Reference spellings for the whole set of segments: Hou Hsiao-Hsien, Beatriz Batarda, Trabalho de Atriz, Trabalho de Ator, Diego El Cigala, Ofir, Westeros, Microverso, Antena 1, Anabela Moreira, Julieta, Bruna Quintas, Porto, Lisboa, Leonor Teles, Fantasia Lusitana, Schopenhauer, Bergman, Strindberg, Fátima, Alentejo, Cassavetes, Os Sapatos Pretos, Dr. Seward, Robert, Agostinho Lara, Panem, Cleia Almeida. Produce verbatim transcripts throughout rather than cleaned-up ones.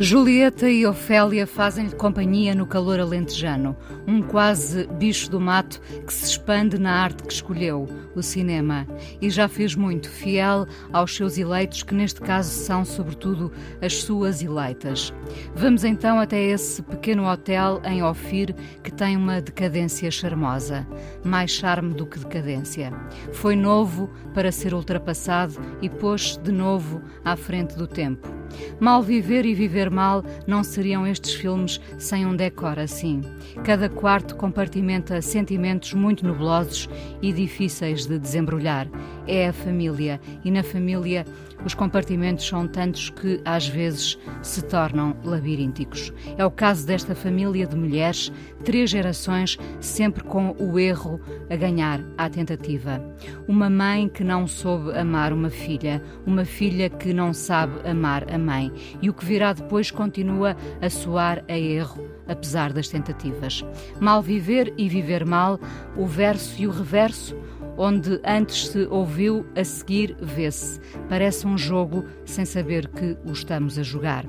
Julieta e Ofélia fazem-lhe companhia no calor alentejano, um quase bicho do mato que se expande na arte que escolheu, o cinema. E já fez muito, fiel aos seus eleitos, que neste caso são, sobretudo, as suas eleitas. Vamos então até esse pequeno hotel em Ofir, que tem uma decadência charmosa. Mais charme do que decadência. Foi novo para ser ultrapassado e pôs-se de novo à frente do tempo. Mal Viver e Viver Mal não seriam estes filmes sem um decor assim. Cada quarto compartimenta sentimentos muito nebulosos e difíceis de desembrulhar. É a família, e na família os compartimentos são tantos que às vezes se tornam labirínticos. É o caso desta família de mulheres, três gerações, sempre com o erro a ganhar à tentativa. Uma mãe que não soube amar uma filha, uma filha que não sabe amar a mãe, e o que virá depois continua a soar a erro, apesar das tentativas. Mal viver e viver mal, o verso e o reverso, onde antes se ouviu, a seguir vê-se. Parece um jogo sem saber que o estamos a jogar.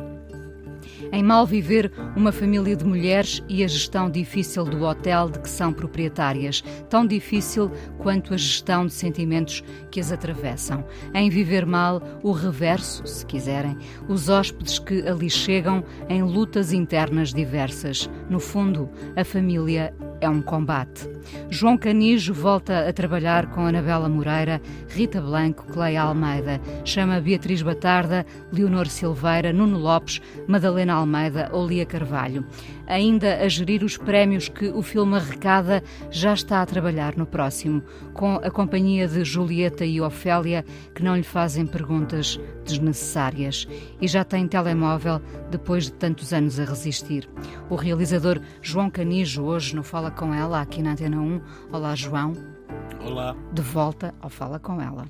Em Mal Viver, uma família de mulheres e a gestão difícil do hotel de que são proprietárias, tão difícil quanto a gestão de sentimentos que as atravessam. Em Viver Mal, o reverso, se quiserem, os hóspedes que ali chegam em lutas internas diversas. No fundo, a família é um combate. João Canijo volta a trabalhar com Anabela Moreira, Rita Blanco, Cleia Almeida. Chama Beatriz Batarda, Leonor Silveira, Nuno Lopes, Madalena Almeida ou Lia Carvalho. Ainda a gerir os prémios que o filme arrecada, já está a trabalhar no próximo, com a companhia de Julieta e Ofélia, que não lhe fazem perguntas desnecessárias. E já tem telemóvel depois de tantos anos a resistir. O realizador João Canijo hoje no Fala Com Ela, aqui na Antena um. Olá, João. Olá. De volta ao Fala Com Ela.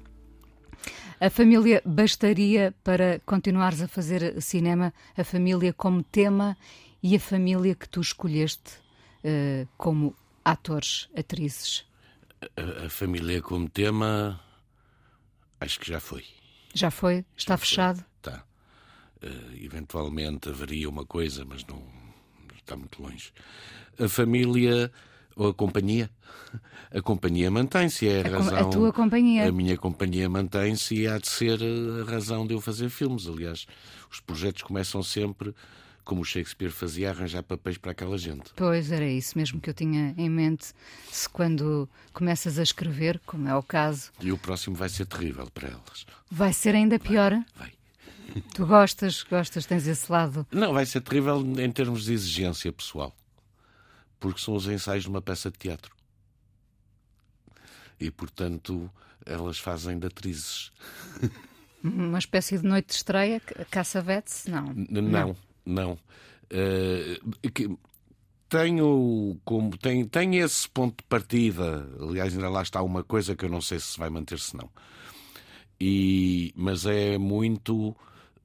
A família bastaria para continuares a fazer cinema, a família como tema e a família que tu escolheste uh, como atores, atrizes? A, a família como tema, acho que já foi. Já foi? Está já fechado? Foi. Está. Uh, eventualmente haveria uma coisa, mas não está muito longe. A família... Ou a companhia? A companhia mantém-se, é a, a razão... A tua companhia. A minha companhia mantém-se e há de ser a razão de eu fazer filmes. Aliás, os projetos começam sempre, como o Shakespeare fazia, a arranjar papéis para aquela gente. Pois, era isso mesmo que eu tinha em mente. Se quando começas a escrever, como é o caso... E o próximo vai ser terrível para elas. Vai ser ainda pior? Vai, vai. Tu gostas, gostas, tens esse lado? Não, vai ser terrível em termos de exigência pessoal. Porque são os ensaios de uma peça de teatro. E, portanto, elas fazem de atrizes. Uma espécie de noite de estreia? Cassavetes? Não. Não, não. não. Uh, que, tenho, como, tenho, tenho esse ponto de partida. Aliás, ainda lá está uma coisa que eu não sei se vai manter, se não. E, mas é muito,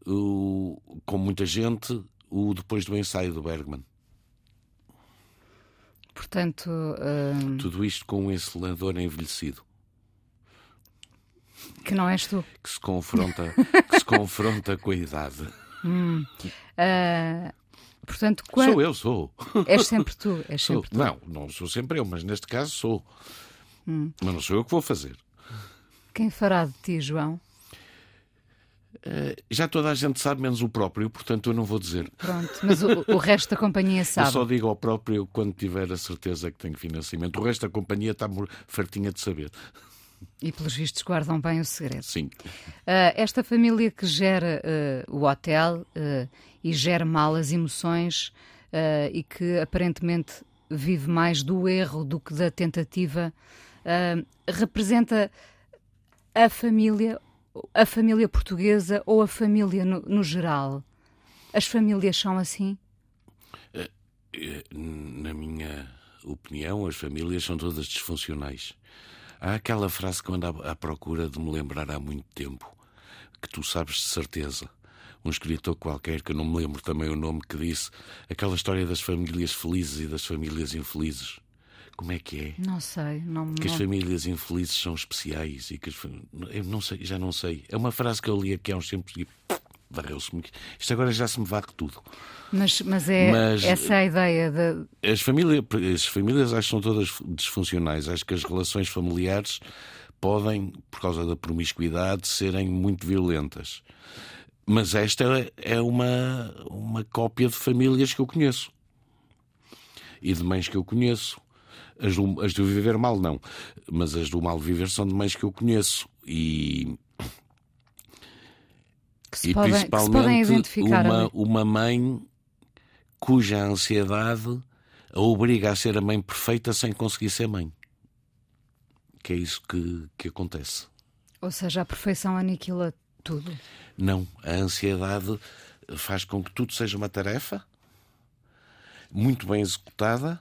uh, com muita gente, o depois do ensaio do Bergman. Portanto, hum... Tudo isto com um encelador envelhecido. Que não és tu. Que se confronta, que se confronta com a idade. Hum. Uh... Portanto, quando... Sou eu, sou. És sempre tu. És sou. Sempre tu. Não, não sou sempre eu, mas neste caso sou. Hum. Mas não sou eu que vou fazer. Quem fará de ti, João? Uh, já toda a gente sabe, menos o próprio, portanto eu não vou dizer. Pronto, mas o, o resto da companhia sabe. Eu só digo ao próprio quando tiver a certeza que tenho financiamento. O resto da companhia está fartinha de saber. E pelos vistos guardam bem o segredo. Sim. Uh, esta família que gera uh, o hotel uh, e gera mal as emoções uh, e que aparentemente vive mais do erro do que da tentativa, uh, representa a família... A família portuguesa ou a família no, no geral? As famílias são assim? Na minha opinião, as famílias são todas disfuncionais. Há aquela frase que eu ando à procura de me lembrar há muito tempo, que tu sabes de certeza. Um escritor qualquer, que eu não me lembro também o nome, que disse aquela história das famílias felizes e das famílias infelizes. Como é que é? Não sei. Não, que as famílias infelizes são especiais e que as fam... eu não sei, já não sei. É uma frase que eu li aqui há uns tempos e varreu-se-me. Isto agora já se me varre tudo. Mas, mas é mas, essa a ideia de... As famílias, as famílias acho que são todas disfuncionais. Acho que as relações familiares podem, por causa da promiscuidade, serem muito violentas. Mas esta é uma, uma cópia de famílias que eu conheço e de mães que eu conheço. As do, as do Viver Mal não, mas as do Mal Viver são de mães que eu conheço. E, que se e podem, principalmente que se podem identificar, uma, uma mãe cuja ansiedade a obriga a ser a mãe perfeita sem conseguir ser mãe. Que é isso que, que acontece. Ou seja, a perfeição aniquila tudo. Não, a ansiedade faz com que tudo seja uma tarefa muito bem executada,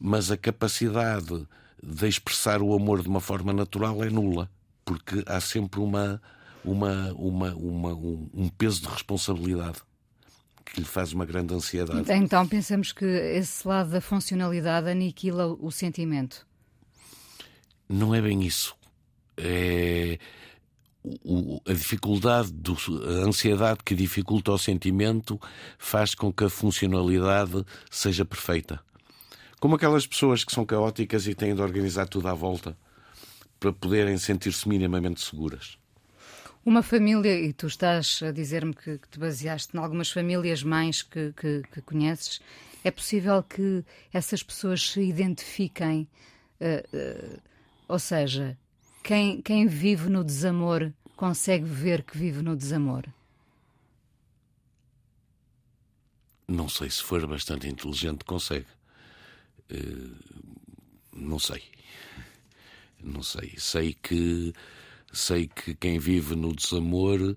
mas a capacidade de expressar o amor de uma forma natural é nula, porque há sempre uma, uma, uma, uma, um, um peso de responsabilidade que lhe faz uma grande ansiedade. Então pensamos que esse lado da funcionalidade aniquila o sentimento. Não é bem isso. É... O, a dificuldade, do, a ansiedade que dificulta o sentimento faz com que a funcionalidade seja perfeita. Como aquelas pessoas que são caóticas e têm de organizar tudo à volta para poderem sentir-se minimamente seguras. Uma família, e tu estás a dizer-me que, que te baseaste em algumas famílias mães que, que, que conheces, é possível que essas pessoas se identifiquem, uh, uh, ou seja... Quem, quem vive no desamor consegue ver que vive no desamor? Não sei, se for bastante inteligente consegue. Uh, não sei. Não sei. Sei que, sei que quem vive no desamor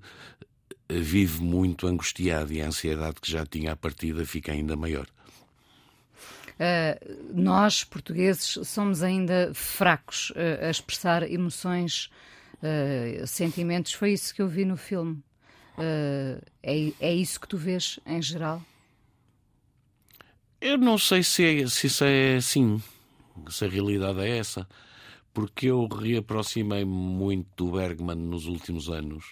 vive muito angustiado e a ansiedade que já tinha à partida fica ainda maior. Uh, nós, portugueses, somos ainda fracos uh, a expressar emoções, uh, sentimentos. Foi isso que eu vi no filme. Uh, é, é isso que tu vês em geral? Eu não sei se, é, se isso é assim, se a realidade é essa, porque eu reaproximei-me muito do Bergman nos últimos anos.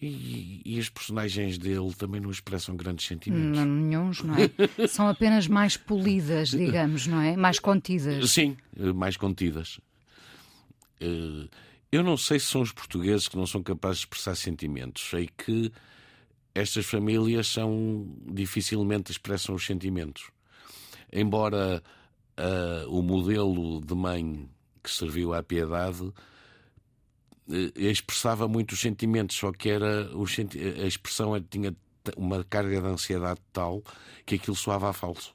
E, e as personagens dele também não expressam grandes sentimentos. Não, nenhum, não é? São apenas mais polidas, digamos, não é? Mais contidas. Sim, mais contidas. Eu não sei se são os portugueses que não são capazes de expressar sentimentos. Sei que estas famílias são, dificilmente expressam os sentimentos. Embora uh, o modelo de mãe que serviu à Piedade expressava muito os sentimentos, só que era a expressão tinha uma carga de ansiedade tal que aquilo soava a falso.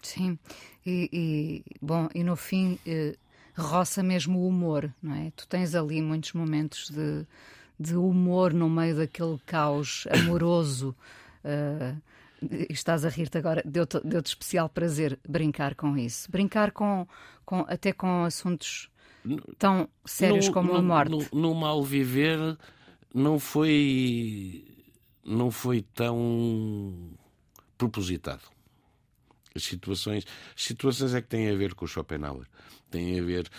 Sim, e, e bom, e no fim eh, roça mesmo o humor, não é? Tu tens ali muitos momentos de, de humor no meio daquele caos amoroso. uh, Estás a rir-te agora, deu-te, deu-te especial prazer brincar com isso, brincar com, com até com assuntos tão sérios no, como no, a morte. No, no Mal Viver não foi, não foi tão propositado. As situações, as situações é que têm a ver com o Schopenhauer. Tem a ver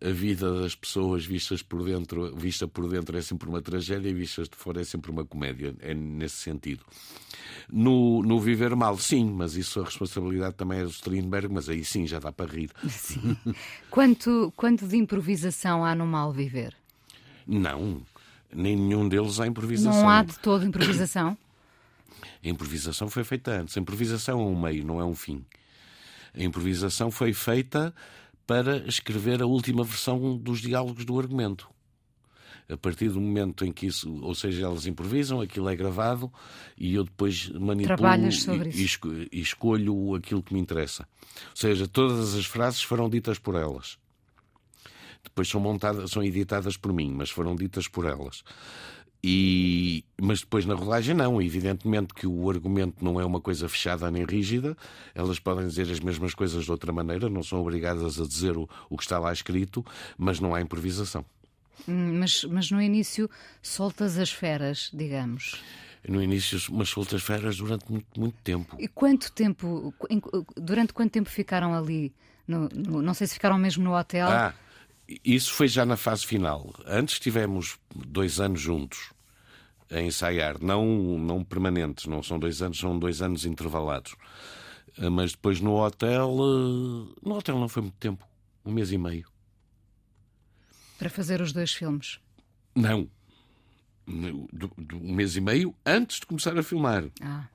a vida das pessoas vistas por dentro, vista por dentro é sempre uma tragédia e vistas de fora é sempre uma comédia. É nesse sentido. No, no Viver Mal, sim, mas isso a responsabilidade também é do Strindberg, mas aí sim já dá para rir. Sim. Quanto, quanto de improvisação há no Mal Viver? Não, nem nenhum deles há improvisação. Não há de todo improvisação? A improvisação foi feita antes. A improvisação é um meio, não é um fim. A improvisação foi feita para escrever a última versão dos diálogos do argumento. A partir do momento em que isso... Ou seja, elas improvisam, aquilo é gravado e eu depois manipulo e, e, e escolho aquilo que me interessa. Ou seja, todas as frases foram ditas por elas. Depois são montadas, são editadas por mim, mas foram ditas por elas. E, mas Mas depois na rodagem não, evidentemente que o argumento não é uma coisa fechada nem rígida, elas podem dizer as mesmas coisas de outra maneira, não são obrigadas a dizer o, o que está lá escrito, mas não há improvisação. Mas, mas no início soltas as feras, digamos. No início, mas soltas feras durante muito, muito tempo. E quanto tempo, durante quanto tempo ficaram ali? No, no, não sei se ficaram mesmo no hotel. Ah, isso foi já na fase final. Antes tivemos dois anos juntos a ensaiar, não, não permanentes, não são dois anos, são dois anos intervalados. Mas depois no hotel, no hotel não foi muito tempo, um mês e meio. Para fazer os dois filmes? Não. Um mês e meio antes de começar a filmar. Ah.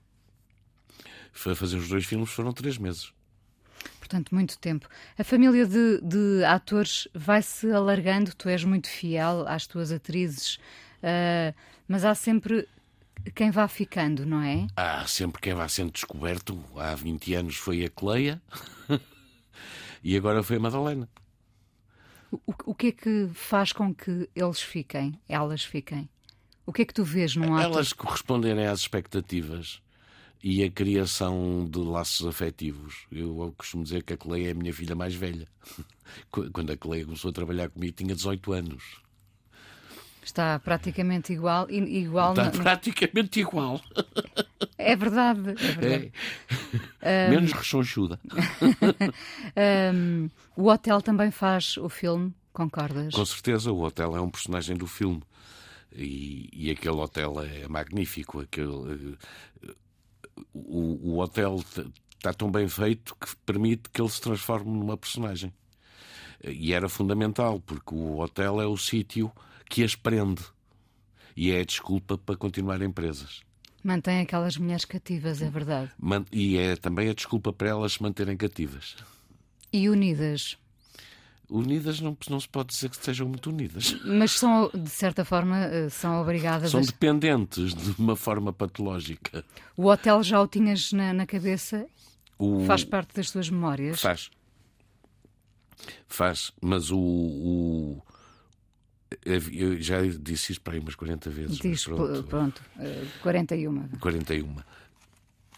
Para fazer os dois filmes foram três meses. Portanto, muito tempo. A família de, de atores vai-se alargando, tu és muito fiel às tuas atrizes, uh, mas há sempre quem vá ficando, não é? Há sempre quem vá sendo descoberto. Há vinte anos foi a Cleia e agora foi a Madalena. O, o que é que faz com que eles fiquem, elas fiquem? O que é que tu vês num ato? Elas corresponderem às expectativas e a criação de laços afetivos. Eu costumo dizer que a Cleia é a minha filha mais velha. Quando a Cleia começou a trabalhar comigo tinha dezoito anos. Está praticamente igual. igual Está no... praticamente igual. É verdade. É verdade. É. Um... Menos rechonchuda. um... O hotel também faz o filme, concordas? Com certeza, o hotel é um personagem do filme. E, e aquele hotel é magnífico. Aquele, o, o hotel está tão bem feito que permite que ele se transforme numa personagem. E era fundamental, porque o hotel é o sítio que as prende e é a desculpa para continuar empresas. Mantém aquelas mulheres cativas, é verdade. E é também a desculpa para elas se manterem cativas. E unidas? Unidas não, não se pode dizer que sejam muito unidas. Mas são, de certa forma, são obrigadas... São a... dependentes de uma forma patológica. O hotel já o tinhas na, na cabeça? O... Faz parte das tuas memórias? Faz. Faz, mas o... o... Eu já disse isso para aí umas quarenta vezes. Diz, pronto, pronto quarenta e uma. quarenta e uma.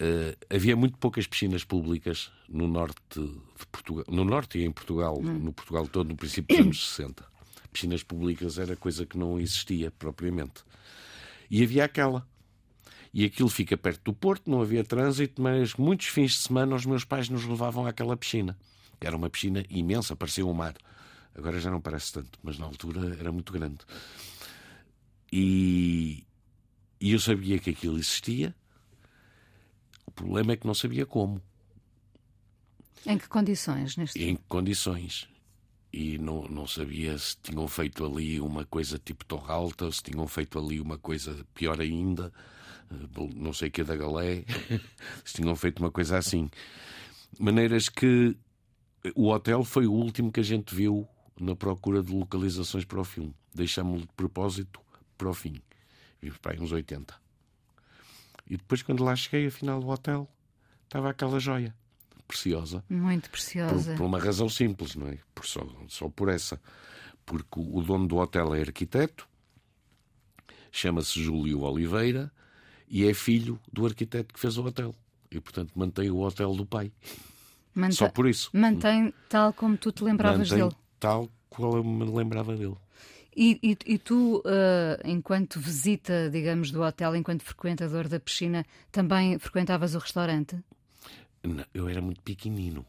Uh, havia muito poucas piscinas públicas no norte de Portugal, no norte e em Portugal, hum. no Portugal todo, no princípio dos anos sessenta. Piscinas públicas era coisa que não existia propriamente. E havia aquela. E aquilo fica perto do Porto, não havia trânsito, mas muitos fins de semana os meus pais nos levavam àquela piscina. Era uma piscina imensa, parecia um mar. Agora já não parece tanto, mas na altura era muito grande. E, e eu sabia que aquilo existia. O problema é que não sabia como. Em que condições? Neste... Em que condições. E não, não sabia se tinham feito ali uma coisa tipo Torre Alta, se tinham feito ali uma coisa pior ainda, não sei o que da Galé, se tinham feito uma coisa assim. Maneiras que o hotel foi o último que a gente viu na procura de localizações para o filme. Deixámo-lo de propósito para o fim. Vimos para aí uns oitenta. E depois, quando lá cheguei, afinal do hotel, estava aquela joia preciosa. Muito preciosa. Por, por uma razão simples, não é? Por só, só por essa. Porque o dono do hotel é arquiteto, chama-se Júlio Oliveira e é filho do arquiteto que fez o hotel. E, portanto, mantém o hotel do pai. Manta... Só por isso. Mantém tal como tu te lembravas Mantém dele. Tal qual eu me lembrava dele. E, e, e tu, uh, enquanto visita, digamos, do hotel, enquanto frequentador da piscina, também frequentavas o restaurante? Não, eu era muito pequenino.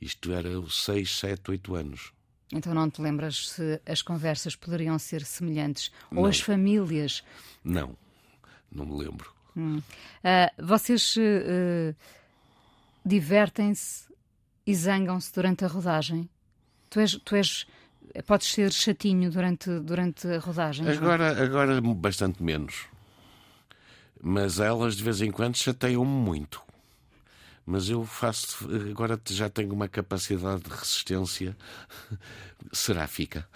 Isto era seis, sete, oito anos. Então não te lembras se as conversas poderiam ser semelhantes? Ou não. As famílias? Não, não me lembro. Hum. Uh, vocês... Uh, divertem-se e zangam-se durante a rodagem? Tu és, tu és, podes ser chatinho durante, durante a rodagem? Agora, não? Agora bastante menos. Mas elas de vez em quando chateiam-me muito. Mas eu faço... Agora já tenho uma capacidade de resistência seráfica.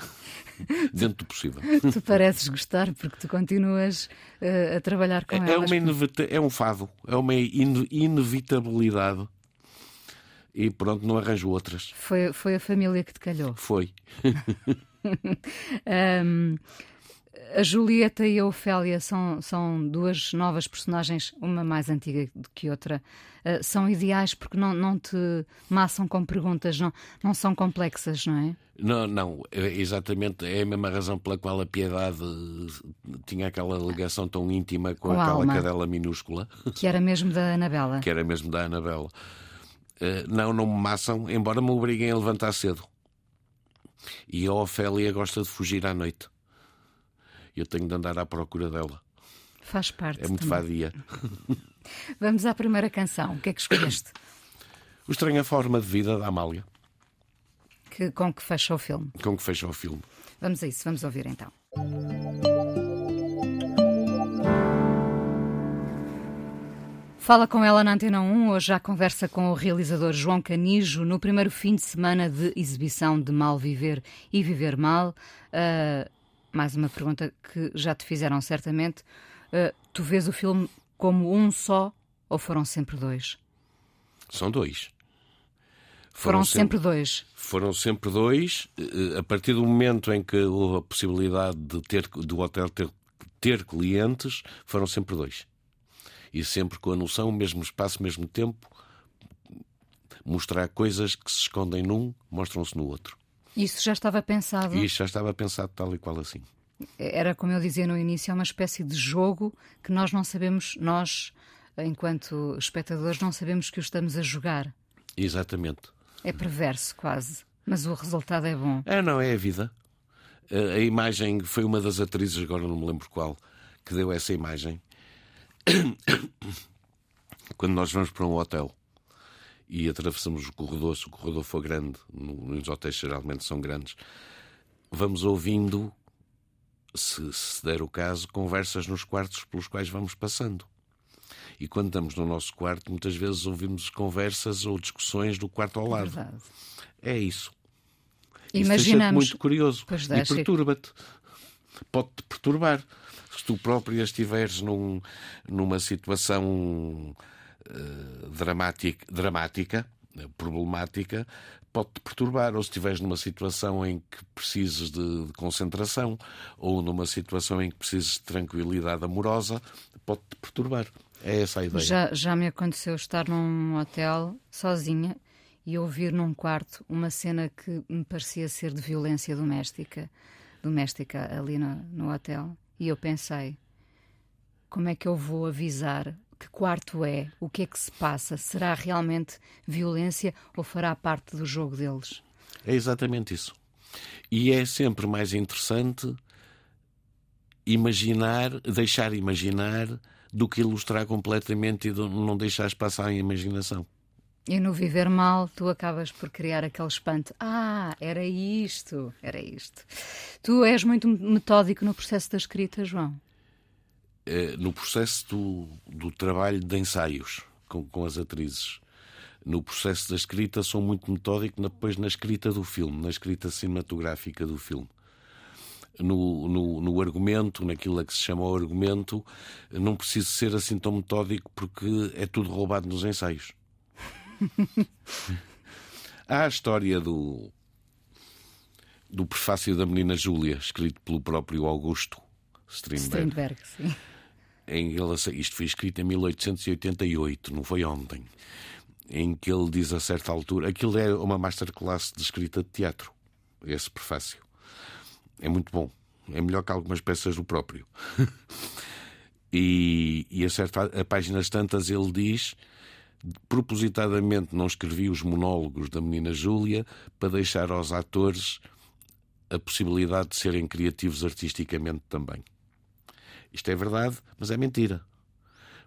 Dentro do possível. Tu pareces gostar porque tu continuas uh, a trabalhar com é, elas. É, uma inevita- é um fado. É uma in- inevitabilidade. E pronto, não arranjo outras. Foi, foi a família que te calhou. Foi. um, A Julieta e a Ofélia são, são duas novas personagens, uma mais antiga do que outra. Uh, são ideais porque não, não te maçam com perguntas, não, não são complexas, não é? Não, não, exatamente. É a mesma razão pela qual a Piedade tinha aquela ligação tão íntima com, com aquela alma, cadela minúscula. Que era mesmo da Anabela. Que era mesmo da Anabela. Uh, não, não me maçam, embora me obriguem a levantar cedo. E a Ofélia gosta de fugir à noite. Eu tenho de andar à procura dela. Faz parte. É muito também. Vadia. Vamos à primeira canção. O que é que escolheste? O Estranha Forma de Vida, da Amália. Que, com que fecha o filme. Com que fecha o filme. Vamos a isso, vamos ouvir então. Fala Com Ela na Antena um, hoje à conversa com o realizador João Canijo no primeiro fim de semana de exibição de Mal Viver e Viver Mal. Uh, mais uma pergunta que já te fizeram certamente. Uh, tu vês o filme como um só ou foram sempre dois? São dois. Foram, foram sempre, sempre dois? Foram sempre dois. Uh, a partir do momento em que houve a possibilidade de ter, do hotel ter, ter clientes, foram sempre dois. E sempre com a noção, mesmo espaço, mesmo tempo, mostrar coisas que se escondem num, mostram-se no outro. Isso já estava pensado? Isso já estava pensado tal e qual assim. Era, como eu dizia no início, é uma espécie de jogo que nós não sabemos, nós, enquanto espectadores, não sabemos que o estamos a jogar. Exatamente. É perverso quase, mas o resultado é bom. É, não, é a vida. A imagem, foi uma das atrizes, agora não me lembro qual, que deu essa imagem. Quando nós vamos para um hotel e atravessamos o corredor, se o corredor for grande, nos hotéis geralmente são grandes, vamos ouvindo, se, se der o caso, conversas nos quartos pelos quais vamos passando. E quando estamos no nosso quarto, muitas vezes ouvimos conversas ou discussões do quarto ao lado. Verdade. É isso. Imaginamos. Isso deixa-te muito curioso e perturba-te. Pode-te perturbar. Se tu própria estiveres num, numa situação uh, dramática, dramática, problemática, pode-te perturbar. Ou se estiveres numa situação em que precises de, de concentração, ou numa situação em que precises de tranquilidade amorosa, pode-te perturbar. É essa a ideia. Já, já me aconteceu estar num hotel sozinha e ouvir num quarto uma cena que me parecia ser de violência doméstica, doméstica ali no, no hotel. E eu pensei, como é que eu vou avisar? Que quarto é? O que é que se passa? Será realmente violência ou fará parte do jogo deles? É exatamente isso. E é sempre mais interessante imaginar, deixar imaginar, do que ilustrar completamente e não deixar espaço à imaginação. E no Viver Mal, tu acabas por criar aquele espanto. Ah, era isto, era isto. Tu és muito metódico no processo da escrita, João? É, no processo do, do trabalho de ensaios com, com as atrizes. No processo da escrita sou muito metódico depois na escrita do filme, na escrita cinematográfica do filme. No, no, no argumento, naquilo a que se chama o argumento, não preciso ser assim tão metódico porque é tudo roubado nos ensaios. Há a história do do prefácio da Menina Júlia, escrito pelo próprio Augusto Strindberg, Strindberg sim. Em ele, isto foi escrito em mil oitocentos e oitenta e oito, não foi ontem, em que ele diz a certa altura, aquilo é uma masterclass de escrita de teatro, esse prefácio é muito bom, é melhor que algumas peças do próprio. e, e a, certa, a páginas tantas ele diz: propositadamente não escrevi os monólogos da Menina Júlia para deixar aos atores a possibilidade de serem criativos artisticamente também. Isto é verdade, mas é mentira.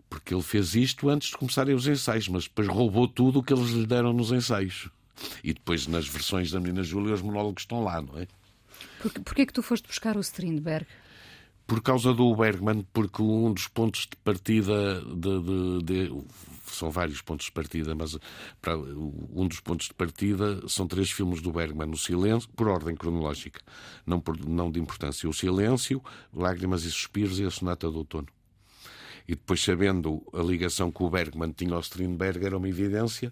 Porque ele fez isto antes de começarem os ensaios, mas depois roubou tudo o que eles lhe deram nos ensaios. E depois nas versões da Menina Júlia os monólogos estão lá, não é? Porquê, porquê que tu foste buscar o Strindberg? Por causa do Bergman, porque um dos pontos de partida de... de, de são vários pontos de partida, mas para, um dos pontos de partida são três filmes do Bergman, o Silêncio, por ordem cronológica, não, por, não de importância. O Silêncio, Lágrimas e Suspiros e a Sonata do Outono. E depois, sabendo a ligação que o Bergman tinha ao Strindberg, era uma evidência,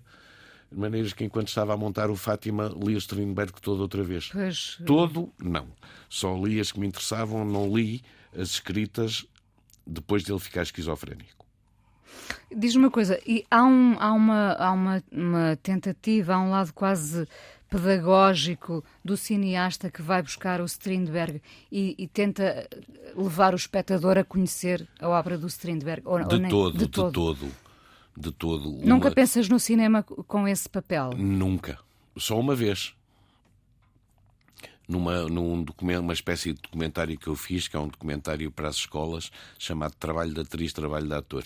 De maneira que, enquanto estava a montar o Fátima, li o Strindberg todo outra vez. Pois... Todo, não. Só li as que me interessavam, não li as escritas depois de ele ficar esquizofrénico. Diz-me uma coisa, e há, um, há, uma, há uma, uma tentativa, há um lado quase pedagógico do cineasta que vai buscar o Strindberg e, e tenta levar o espectador a conhecer a obra do Strindberg? Ou, de, ou nem, todo, de todo, de todo. De todo uma... Nunca pensas no cinema com esse papel? Nunca. Só uma vez. Numa, num documento, uma espécie de documentário que eu fiz, que é um documentário para as escolas, chamado Trabalho de Atriz, Trabalho de Ator.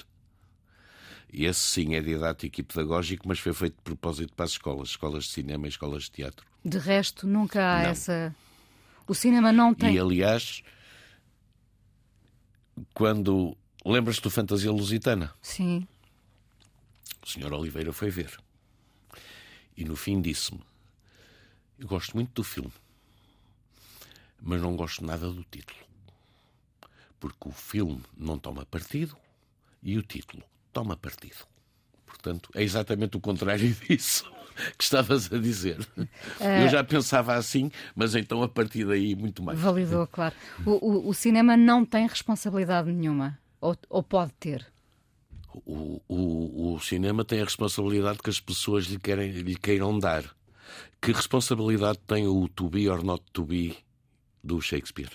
E esse sim é didático e pedagógico, mas foi feito de propósito para as escolas, escolas de cinema e escolas de teatro. De resto, nunca há não. essa... O cinema não tem... E, aliás, quando... Lembras-te do Fantasia Lusitana? Sim. O senhor Oliveira foi ver. E no fim disse-me: eu gosto muito do filme, mas não gosto nada do título. Porque o filme não toma partido e o título toma partido. Portanto, é exatamente o contrário disso que estavas a dizer. É... Eu já pensava assim, mas então a partir daí muito mais. Validou, claro. O, o, o cinema não tem responsabilidade nenhuma, ou, ou pode ter? O, o, o cinema tem a responsabilidade que as pessoas lhe, querem, lhe queiram dar. Que responsabilidade tem o To Be or Not To Be do Shakespeare?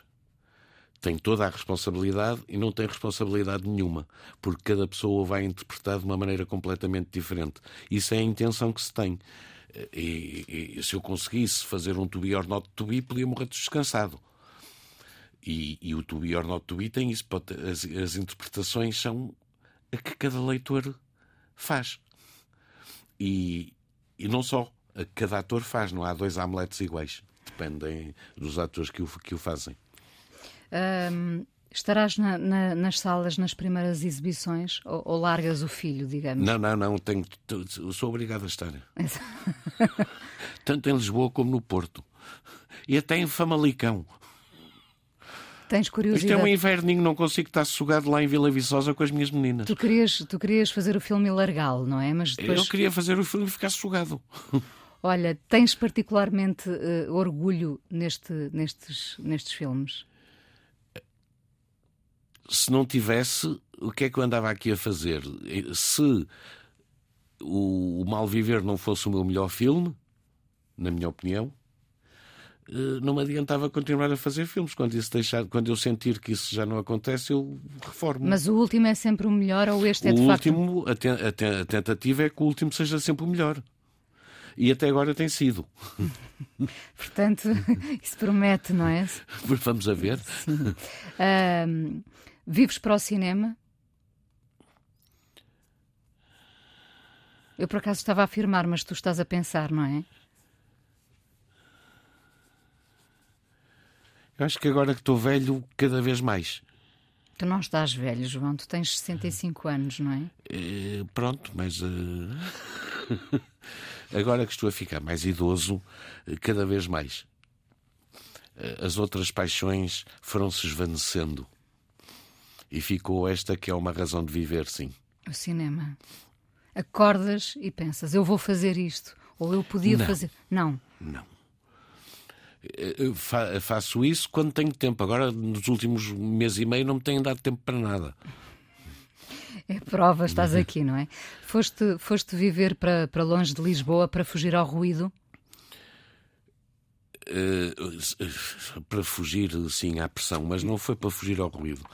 Tem toda a responsabilidade e não tem responsabilidade nenhuma, porque cada pessoa o vai interpretar de uma maneira completamente diferente. Isso é a intenção que se tem. E, e se eu conseguisse fazer um To Be or Not To Be, podia morrer descansado. E, e o To Be or Not To Be tem isso. As, as interpretações são... a que cada leitor faz. E, e não só a que cada ator faz. Não há dois Hamletes iguais. Dependem dos atores que o, que o fazem. Hum, estarás na, na, nas salas, nas primeiras exibições? Ou, ou largas o filho, digamos? Não, não, não. Tenho, sou obrigado a estar. Tanto em Lisboa como no Porto. E até em Famalicão. Tens curiosidade. Isto é um inverninho, não consigo estar sossegado lá em Vila Viçosa com as minhas meninas. Tu querias, tu querias fazer o filme e largá-lo, não é? Mas depois... Eu queria fazer o filme e ficar sossegado. Olha, tens particularmente uh, orgulho neste, nestes, nestes filmes? Se não tivesse, o que é que eu andava aqui a fazer? Se o, o Mal Viver não fosse o meu melhor filme, na minha opinião, não me adiantava continuar a fazer filmes. Quando, isso deixar, quando eu sentir que isso já não acontece, eu reformo. Mas o último é sempre o melhor, ou este é o de último, facto... a, te, a tentativa é que o último seja sempre o melhor. E até agora tem sido. Portanto, isso promete, não é? Vamos a ver. Uh, vives para o cinema? Eu por acaso estava a afirmar, mas tu estás a pensar, não é? Eu acho que agora que estou velho, cada vez mais. Tu não estás velho, João. Tu tens sessenta e cinco anos, não é? É pronto, mas... Uh... agora que estou a ficar mais idoso, cada vez mais. As outras paixões foram-se esvanecendo. E ficou esta que é uma razão de viver, sim. O cinema. Acordas e pensas, eu vou fazer isto. Ou eu podia não. fazer... Não. Não. Fa- faço isso quando tenho tempo. Agora, nos últimos mês e meio, não me têm dado tempo para nada. É prova, estás aqui, não é? Foste, foste viver para, para longe de Lisboa para fugir ao ruído? Uh, para fugir, sim, à pressão, mas não foi para fugir ao ruído.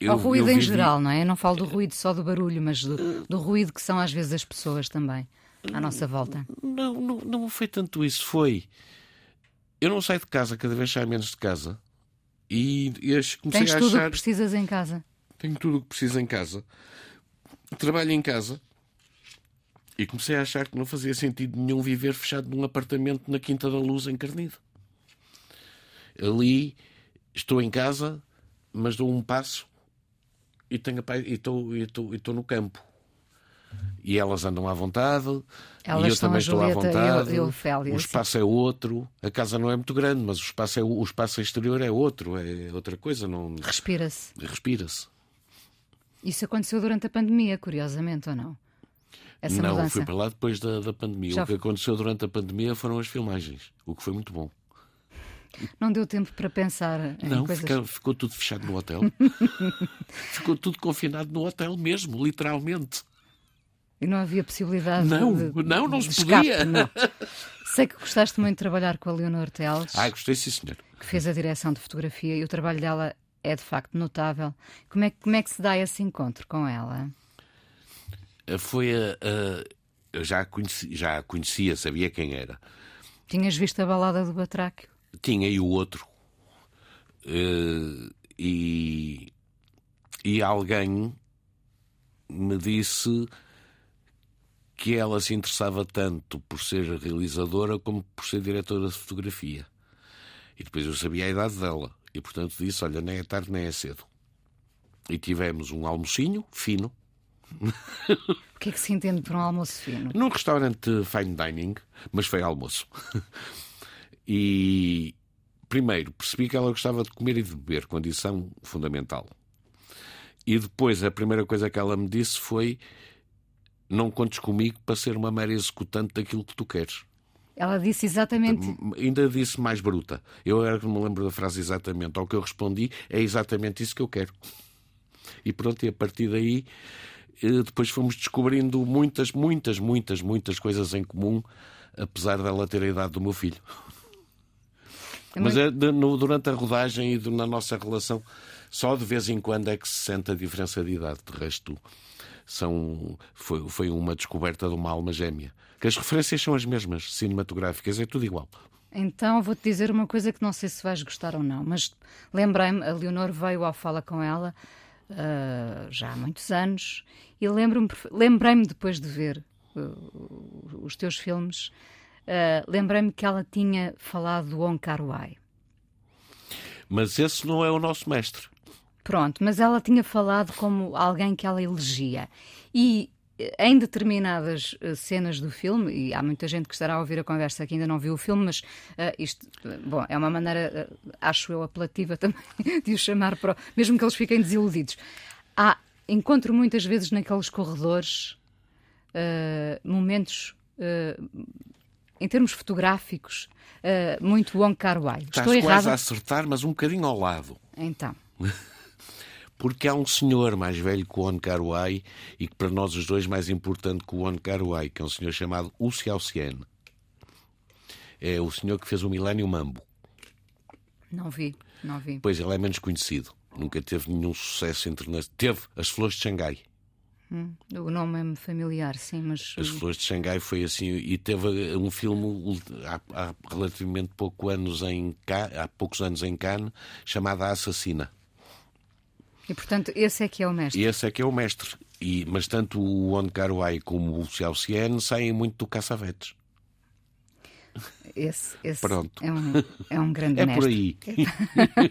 Eu, ao ruído em vivi... geral, não é? Eu não falo do ruído só do barulho, mas do, do ruído que são às vezes as pessoas também, à nossa volta. Não, não, não foi tanto isso, foi... Eu não saio de casa, cada vez saio menos de casa. E, e comecei a achar... Tens tudo o que precisas em casa. Tenho tudo o que preciso em casa. Trabalho em casa. E comecei a achar que não fazia sentido nenhum viver fechado num apartamento na Quinta da Luz, em Carnido. Ali estou em casa, mas dou um passo e tenho, e estou, e estou, e estou no campo. E elas andam à vontade, elas e eu também estou à vontade. E eu, eu, eu, o espaço sim. é outro, a casa não é muito grande, mas o espaço, é, o espaço exterior é outro, é outra coisa. Não... Respira-se. Respira-se. Isso aconteceu durante a pandemia, curiosamente, ou não? essa não, mudança? Não, fui para lá depois da, da pandemia. Já... O que aconteceu durante a pandemia foram as filmagens, o que foi muito bom. Não deu tempo para pensar em não, coisas... Ficou, ficou tudo fechado no hotel. Ficou tudo confinado no hotel mesmo, literalmente. E não havia possibilidade não, de, não, não de se escape, podia. Não. Sei que gostaste muito de trabalhar com a Leonor Teles. Ah, gostei, sim, senhor. Que fez a direção de fotografia e o trabalho dela é de facto notável. Como é, como é que se dá esse encontro com ela? Foi a... a eu já a conheci, já a conhecia, sabia quem era. Tinhas visto a Balada do Batráquio? Tinha, e o outro. Uh, e, e alguém me disse que ela se interessava tanto por ser realizadora como por ser diretora de fotografia. E depois eu sabia a idade dela. E, portanto, disse, olha, nem é tarde nem é cedo. E tivemos um almocinho fino. O que é que se entende por um almoço fino? Num restaurante fine dining, mas foi almoço. E, primeiro, percebi que ela gostava de comer e de beber, condição fundamental. E depois, a primeira coisa que ela me disse foi: não contes comigo para ser uma mera executante daquilo que tu queres. Ela disse exatamente... Ainda disse mais bruta. Eu era que me lembro da frase exatamente. Ao que eu respondi, é exatamente isso que eu quero. E pronto, e a partir daí, depois fomos descobrindo muitas, muitas, muitas, muitas coisas em comum, apesar dela ter a idade do meu filho. Também... Mas é de, no, durante a rodagem e de, na nossa relação, só de vez em quando é que se sente a diferença de idade. De resto, são, foi, foi uma descoberta de uma alma gêmea. Que as referências são as mesmas, cinematográficas, é tudo igual. Então vou-te dizer uma coisa que não sei se vais gostar ou não, mas lembrei-me, a Leonor veio ao Fala Com Ela uh, já há muitos anos, e lembro-me, lembrei-me depois de ver uh, os teus filmes, Uh, lembrei-me que ela tinha falado do Wong Kar-wai. Mas esse não é o nosso mestre. Pronto, mas ela tinha falado como alguém que ela elegia. E em determinadas uh, cenas do filme, e há muita gente que estará a ouvir a conversa que ainda não viu o filme, mas uh, isto uh, bom, é uma maneira, uh, acho eu, apelativa também de o chamar, para o... mesmo que eles fiquem desiludidos. Há, encontro muitas vezes naqueles corredores uh, momentos... Uh, em termos fotográficos, uh, muito Wong Kar-wai. Estou errado? Estás quase a acertar, mas um bocadinho ao lado. Então. Porque há um senhor mais velho que o Wong Kar-wai e que para nós os dois mais importante que o Wong Kar-wai, que é um senhor chamado Hou Hsiao-Hsien. É o senhor que fez o Milênio Mambo. Não vi, não vi. Pois, ele é menos conhecido. Nunca teve nenhum sucesso internacional. Teve as Flores de Xangai. O nome é-me familiar, sim, mas... As Flores de Xangai foi assim, e teve um filme há, há relativamente pouco anos em, há poucos anos em Cannes, chamado A Assassina. E, portanto, esse é que é o mestre. E esse é que é o mestre. E, mas tanto o Wong Kar-wai como o Hou Hsiao-Hsien saem muito do Cassavetes. Esse, esse Pronto. É, um, é um grande é mestre. É por aí.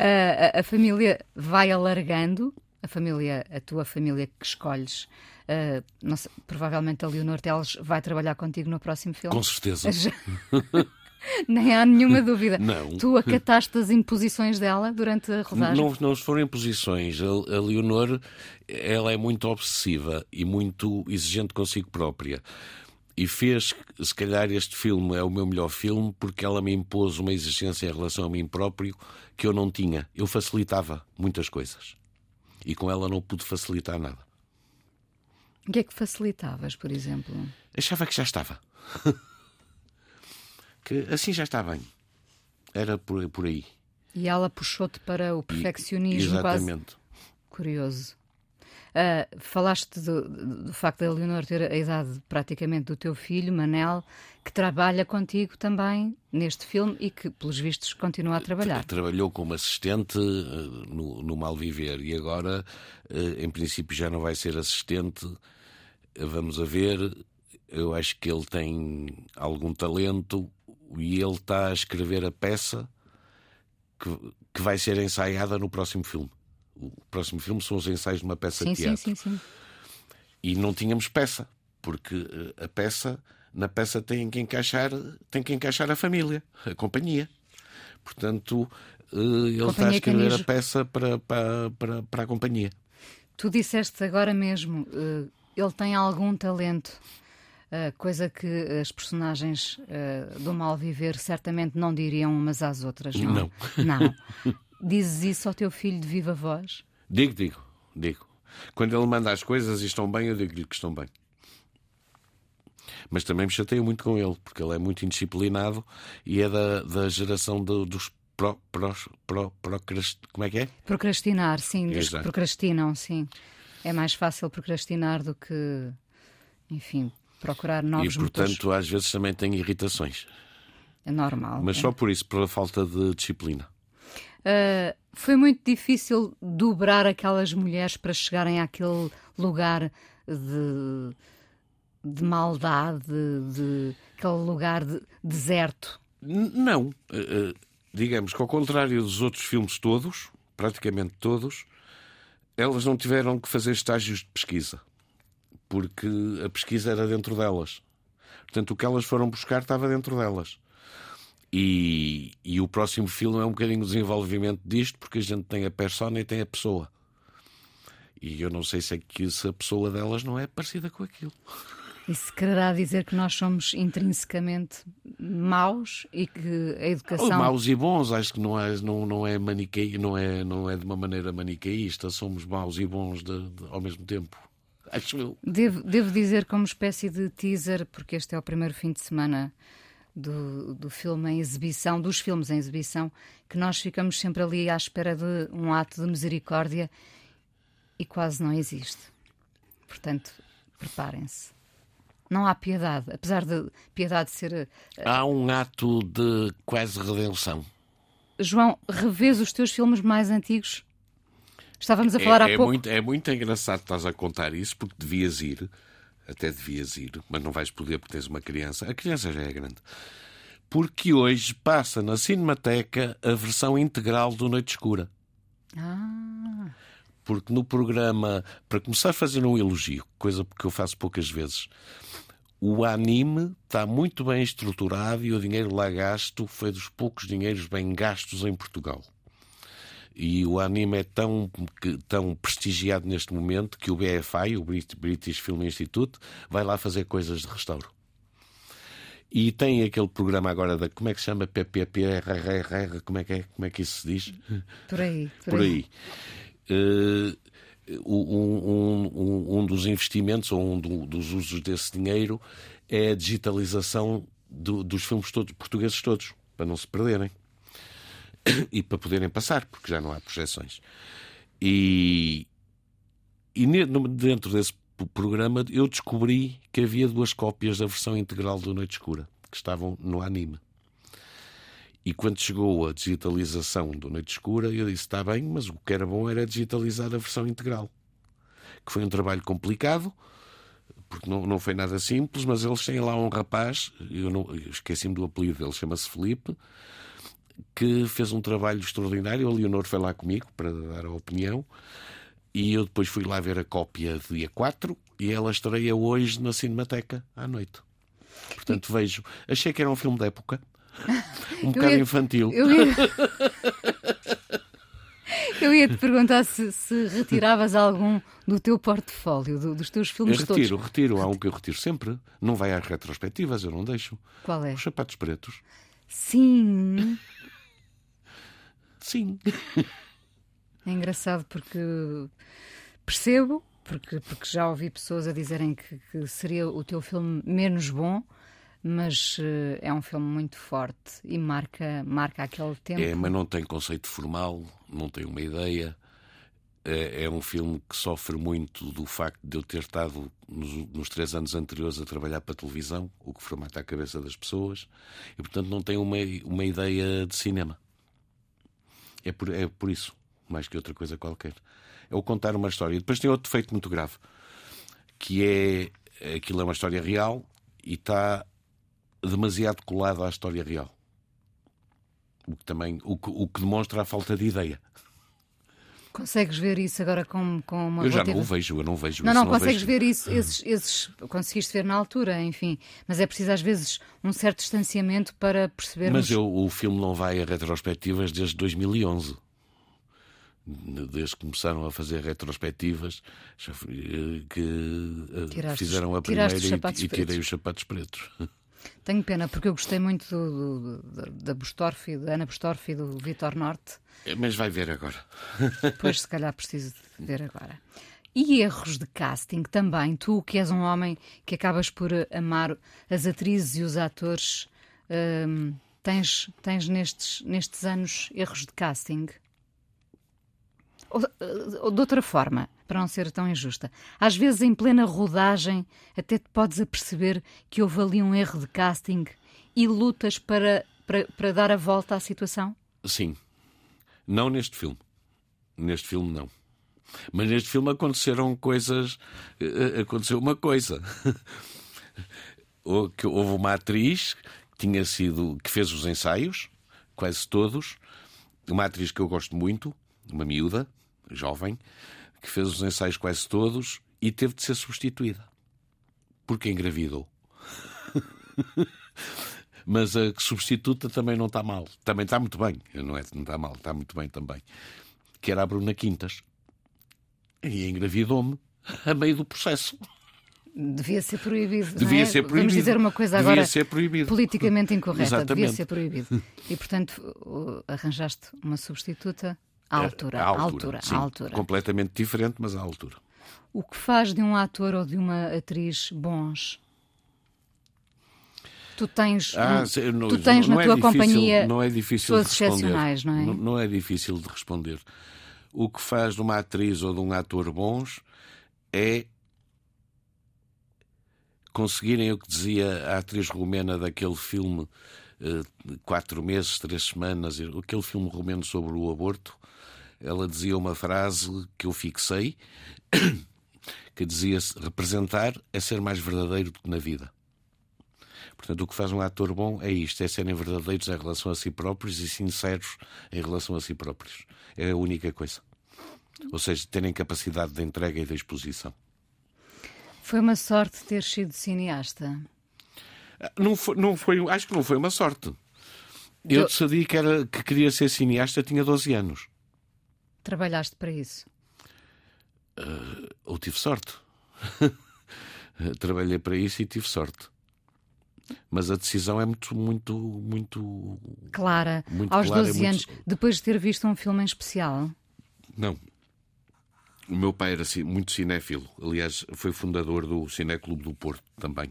a, a família vai alargando... A família, a tua família que escolhes, uh, não sei, provavelmente a Leonor Teles vai trabalhar contigo no próximo filme. Com certeza. Nem há nenhuma dúvida. Não. Tu acataste as imposições dela durante a rodagem? Não, não foram imposições. A, a Leonor, ela é muito obsessiva e muito exigente consigo própria. E fez, se calhar este filme é o meu melhor filme, porque ela me impôs uma exigência em relação a mim próprio que eu não tinha. Eu facilitava muitas coisas. E com ela não pude facilitar nada. O que é que facilitavas, por exemplo? Achava que já estava. Que assim já está bem. Era por, por aí. E ela puxou-te para o perfeccionismo. E, exatamente. Quase... Curioso. Uh, falaste do, do facto da Leonor ter a idade praticamente do teu filho, Manel, que trabalha contigo também neste filme e que, pelos vistos, continua a trabalhar. Trabalhou como assistente uh, no, no Mal Viver e agora, uh, em princípio, já não vai ser assistente. Uh, vamos a ver. Eu acho que ele tem algum talento e ele está a escrever a peça que, que vai ser ensaiada no próximo filme. O próximo filme são os ensaios de uma peça sim, de teatro. Sim, sim, sim. E não tínhamos peça, porque a peça, na peça tem que encaixar, tem que encaixar a família, a companhia. Portanto, ele companhia está a escrever Canijo. A peça para, para, para, para a companhia. Tu disseste agora mesmo uh, ele tem algum talento, coisa que as personagens do Mal Viver certamente não diriam umas às outras, não? Não. Não. Dizes isso ao teu filho de viva voz? Digo, digo, digo. Quando ele manda as coisas e estão bem, eu digo-lhe que estão bem. Mas também me chateio muito com ele, porque ele é muito indisciplinado e é da, da geração do, dos pro, pro, pro, procrast... Como é que é? Procrastinar, sim. Dos que procrastinam, sim. É mais fácil procrastinar do que, enfim, procurar novos motores. E, portanto, motores. Às vezes também tenho irritações. É normal. Mas é. Só por isso, pela falta de disciplina. Uh, foi muito difícil dobrar aquelas mulheres para chegarem àquele lugar de... de maldade, de, de aquele lugar de deserto? Não. Uh, digamos que, ao contrário dos outros filmes todos, praticamente todos, elas não tiveram que fazer estágios de pesquisa, porque a pesquisa era dentro delas. Portanto, o que elas foram buscar estava dentro delas. E, e o próximo filme é um bocadinho o desenvolvimento disto, porque a gente tem a persona e tem a pessoa. E eu não sei se, é que, se a pessoa delas não é parecida com aquilo. Isso quererá dizer que nós somos intrinsecamente maus e que a educação... Oh, maus e bons, acho que não é, não, não é, manique... não é, não é de uma maneira maniqueísta, somos maus e bons de, de, ao mesmo tempo. Acho eu. Devo, devo dizer, como espécie de teaser, porque este é o primeiro fim de semana do, do filme em exibição, dos filmes em exibição, que nós ficamos sempre ali à espera de um ato de misericórdia e quase não existe. Portanto, preparem-se. Não há piedade, apesar de piedade ser... Há um ato de quase redenção. João, revês os teus filmes mais antigos? Estávamos a falar é, há é pouco. Muito, é muito engraçado que estás a contar isso, porque devias ir, até devias ir, mas não vais poder porque tens uma criança. A criança já é grande. Porque hoje passa na Cinemateca a versão integral do Noite Escura. Ah... Porque no programa, para começar a fazer um elogio, coisa que eu faço poucas vezes, o anime está muito bem estruturado e o dinheiro lá gasto foi dos poucos dinheiros bem gastos em Portugal. E o anime é tão, tão prestigiado neste momento que o B F I, o British Film Institute, vai lá fazer coisas de restauro. E tem aquele programa agora da... Como é que se chama? P P P R R R, como é que é? Como é que isso se diz? Por aí. Por aí. Uh, um, um, um dos investimentos ou um do, dos usos desse dinheiro é a digitalização do, dos filmes todos, portugueses todos, para não se perderem e para poderem passar, porque já não há projeções. E, e dentro desse programa eu descobri que havia duas cópias da versão integral do Noite Escura que estavam no anime. E quando chegou a digitalização do Noite Escura, eu disse, está bem, mas o que era bom era digitalizar a versão integral. Que foi um trabalho complicado, porque não, não foi nada simples, mas eles têm lá um rapaz, eu, eu esqueci-me do apelido dele, chama-se Felipe, que fez um trabalho extraordinário. A Leonor foi lá comigo para dar a opinião, e eu depois fui lá ver a cópia de dia quatro, e ela estreia hoje na Cinemateca, à noite. Portanto, e... vejo. Achei que era um filme da época, um eu bocado ia, infantil. Eu ia... eu ia te perguntar se, se retiravas algum do teu portfólio, do, dos teus filmes eu retiro, todos. Retiro, retiro. Há um que eu retiro sempre. Não vai às retrospectivas, eu não deixo. Qual é? Os Sapatos Pretos. Sim. Sim. É engraçado porque percebo, porque, porque já ouvi pessoas a dizerem que, que seria o teu filme menos bom. Mas uh, é um filme muito forte e marca, marca aquele tempo. É, mas não tem conceito formal, não tem uma ideia. É, é um filme que sofre muito do facto de eu ter estado nos, nos três anos anteriores a trabalhar para a televisão, o que formata a cabeça das pessoas, e portanto não tem uma, uma ideia de cinema. É por, é por isso, mais que outra coisa qualquer. É o contar uma história. E depois tem outro defeito muito grave, que é... Aquilo é uma história real e está... demasiado colado à história real, o que também o que, o que demonstra a falta de ideia. Consegues ver isso agora com, com uma... Eu já relativa... não o vejo, eu não vejo. Não, isso, não, não consegues vejo... ver isso, esses, esses... Conseguiste ver na altura, enfim. Mas é preciso às vezes um certo distanciamento para percebermos... Mas eu, o filme não vai a retrospectivas desde dois mil e onze. desde que começaram a fazer retrospectivas, que tiraste, fizeram a primeira e, e tirei os sapatos pretos. Tenho pena, porque eu gostei muito do, do, da Bustorff, da Ana Bustorff e do Vítor Norte. Mas vai ver agora. Pois, se calhar preciso de ver agora. E erros de casting também. Tu, que és um homem que acabas por amar as atrizes e os atores, hum, tens, tens nestes, nestes anos erros de casting? Ou, ou de outra forma, para não ser tão injusta, às vezes em plena rodagem até te podes aperceber que houve ali um erro de casting e lutas para, para, para dar a volta à situação? Sim. Não neste filme. Neste filme não. Mas neste filme aconteceram coisas... Aconteceu uma coisa. Houve uma atriz que, tinha sido, que fez os ensaios, quase todos. Uma atriz que eu gosto muito, uma miúda, jovem, que fez os ensaios quase todos e teve de ser substituída. Porque engravidou. Mas a substituta também não está mal. Também está muito bem. Não é, não está mal, está muito bem também. Que era a Bruna Quintas. E engravidou-me a meio do processo. Devia ser proibido. Devia é? ser proibido. Vamos dizer uma coisa agora politicamente incorreta. Exatamente. Devia ser proibido. E, portanto, arranjaste uma substituta à altura. À altura, à altura, sim, à altura. Completamente diferente, mas à altura. O que faz de um ator ou de uma atriz bons? Tu tens, ah, um, não, tu tens não na não tua é difícil, companhia não é difícil pessoas excepcionais, não é? Não, não é difícil de responder. O que faz de uma atriz ou de um ator bons é conseguirem o que dizia a atriz romena daquele filme Quatro Meses, Três Semanas, aquele filme romeno sobre o aborto. Ela dizia uma frase que eu fixei, que dizia: representar é ser mais verdadeiro do que na vida. Portanto, o que faz um ator bom é isto, é serem verdadeiros em relação a si próprios e sinceros em relação a si próprios. É a única coisa. Ou seja, terem capacidade de entrega e de exposição. Foi uma sorte ter sido cineasta? Não foi, não foi, acho que não foi uma sorte. Eu decidi que, era, que queria ser cineasta, tinha doze anos. Trabalhaste para isso? Uh, ou tive sorte. Trabalhei para isso e tive sorte. Mas a decisão é muito, muito, muito clara. Muito aos clara, doze muito... anos, depois de ter visto um filme em especial? Não. O meu pai era muito cinéfilo. Aliás, foi fundador do Cineclube do Porto também.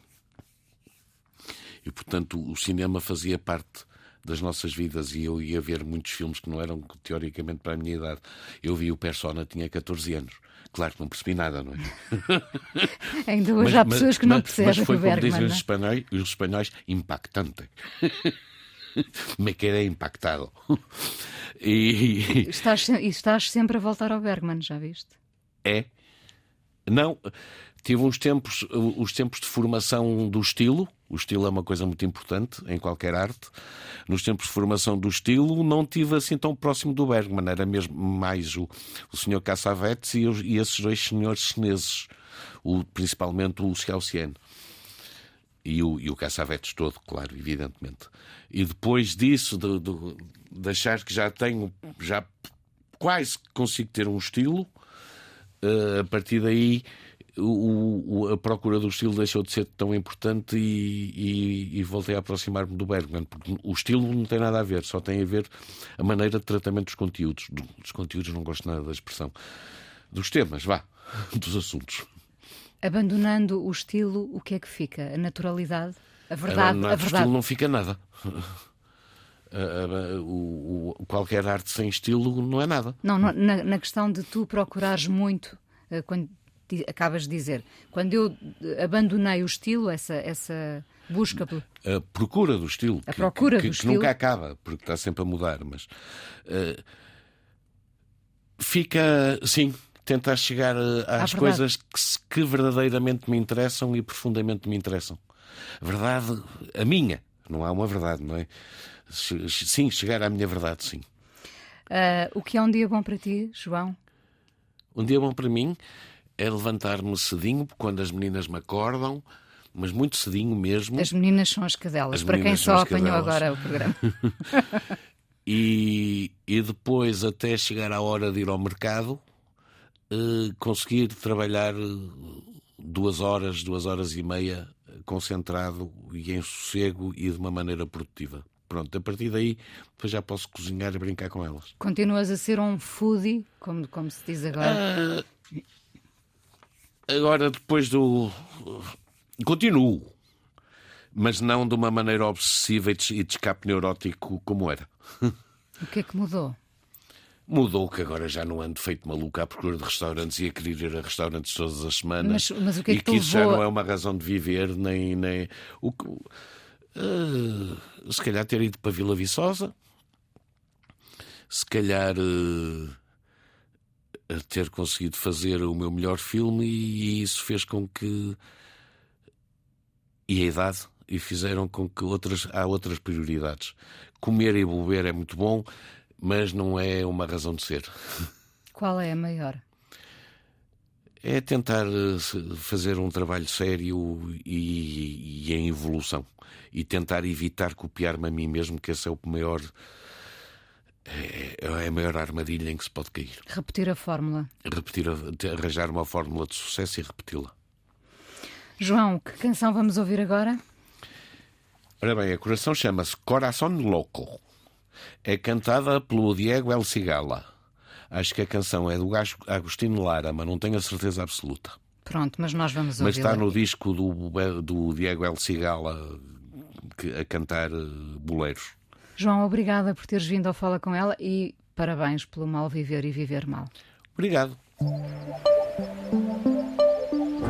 E, portanto, o cinema fazia parte das nossas vidas e eu ia ver muitos filmes que não eram, teoricamente, para a minha idade. Eu vi o Persona, tinha catorze anos. Claro que não percebi nada, não é? Ainda hoje mas, há pessoas mas, que não percebem. Mas foi, como Bergman, dizem os espanhóis, os espanhóis, impactante. Me quedei impactado. E estás, estás sempre a voltar ao Bergman, já viste? É. Não, tive uns tempos, os tempos de formação do estilo. O estilo é uma coisa muito importante em qualquer arte. Nos tempos de formação do estilo não estive assim tão próximo do Bergman. Era mesmo mais o, o senhor Cassavetes e, e esses dois senhores chineses, o, principalmente o Hou Hsiao-Hsien. E o, e o Cassavetes todo, claro, evidentemente. E depois disso, de, de, de achar que já tenho, já quase consigo ter um estilo, uh, a partir daí... O, o, a procura do estilo deixou de ser tão importante e, e, e voltei a aproximar-me do Bergman, porque o estilo não tem nada a ver, só tem a ver a maneira de tratamento dos conteúdos. Dos conteúdos não gosto nada da expressão. Dos temas, vá, dos assuntos. Abandonando o estilo, o que é que fica? A naturalidade? A verdade? A verdade. O estilo não fica nada. O, o, qualquer arte sem estilo não é nada. Não, na, na questão de tu procurares muito, quando acabas de dizer, quando eu abandonei o estilo, essa, essa busca... A procura do estilo, a que, procura que, do que estilo... nunca acaba, porque está sempre a mudar, mas uh, fica, sim, tentar chegar às coisas que, que verdadeiramente me interessam e profundamente me interessam. Verdade, a minha, não há uma verdade, não é? Sim, chegar à minha verdade, sim. Uh, o que é um dia bom para ti, João? Um dia bom para mim... é levantar-me cedinho, quando as meninas me acordam, mas muito cedinho mesmo. As meninas são as cadelas, as para quem só apanhou cadelas. Agora o programa. e, e depois, até chegar à hora de ir ao mercado, eh, conseguir trabalhar duas horas, duas horas e meia, concentrado e em sossego e de uma maneira produtiva. Pronto, a partir daí já posso cozinhar e brincar com elas. Continuas a ser um foodie, como, como se diz agora? Uh, agora, depois do... Continuo, mas não de uma maneira obsessiva e de escape neurótico como era. O que é que mudou? Mudou que agora já não ando feito maluco à procura de restaurantes e a querer ir a restaurantes todas as semanas. Mas, mas o que é que e que isso levou... já não é uma razão de viver, nem... nem... O que... Uh, se calhar ter ido para Vila Viçosa, se calhar uh, ter conseguido fazer o meu melhor filme, e isso fez com que... E a idade, e fizeram com que outras... há outras prioridades. Comer e beber é muito bom, mas não é uma razão de ser. Qual é a maior? É tentar fazer um trabalho sério e, e em evolução. E tentar evitar copiar-me a mim mesmo, que esse é o maior... É a maior armadilha em que se pode cair. Repetir a fórmula. Repetir a, arranjar uma fórmula de sucesso e repeti-la. João, que canção vamos ouvir agora? Ora bem, a canção chama-se Coração Louco. É cantada pelo Diego El Cigala. Acho que a canção é do Agostinho Lara, mas não tenho a certeza absoluta. Pronto, mas nós vamos ouvir. Mas está no disco do, do Diego El Cigala que, a cantar boleiros. João, obrigada por teres vindo ao Fala Com Ela e parabéns pelo Mal Viver e Viver Mal. Obrigado. A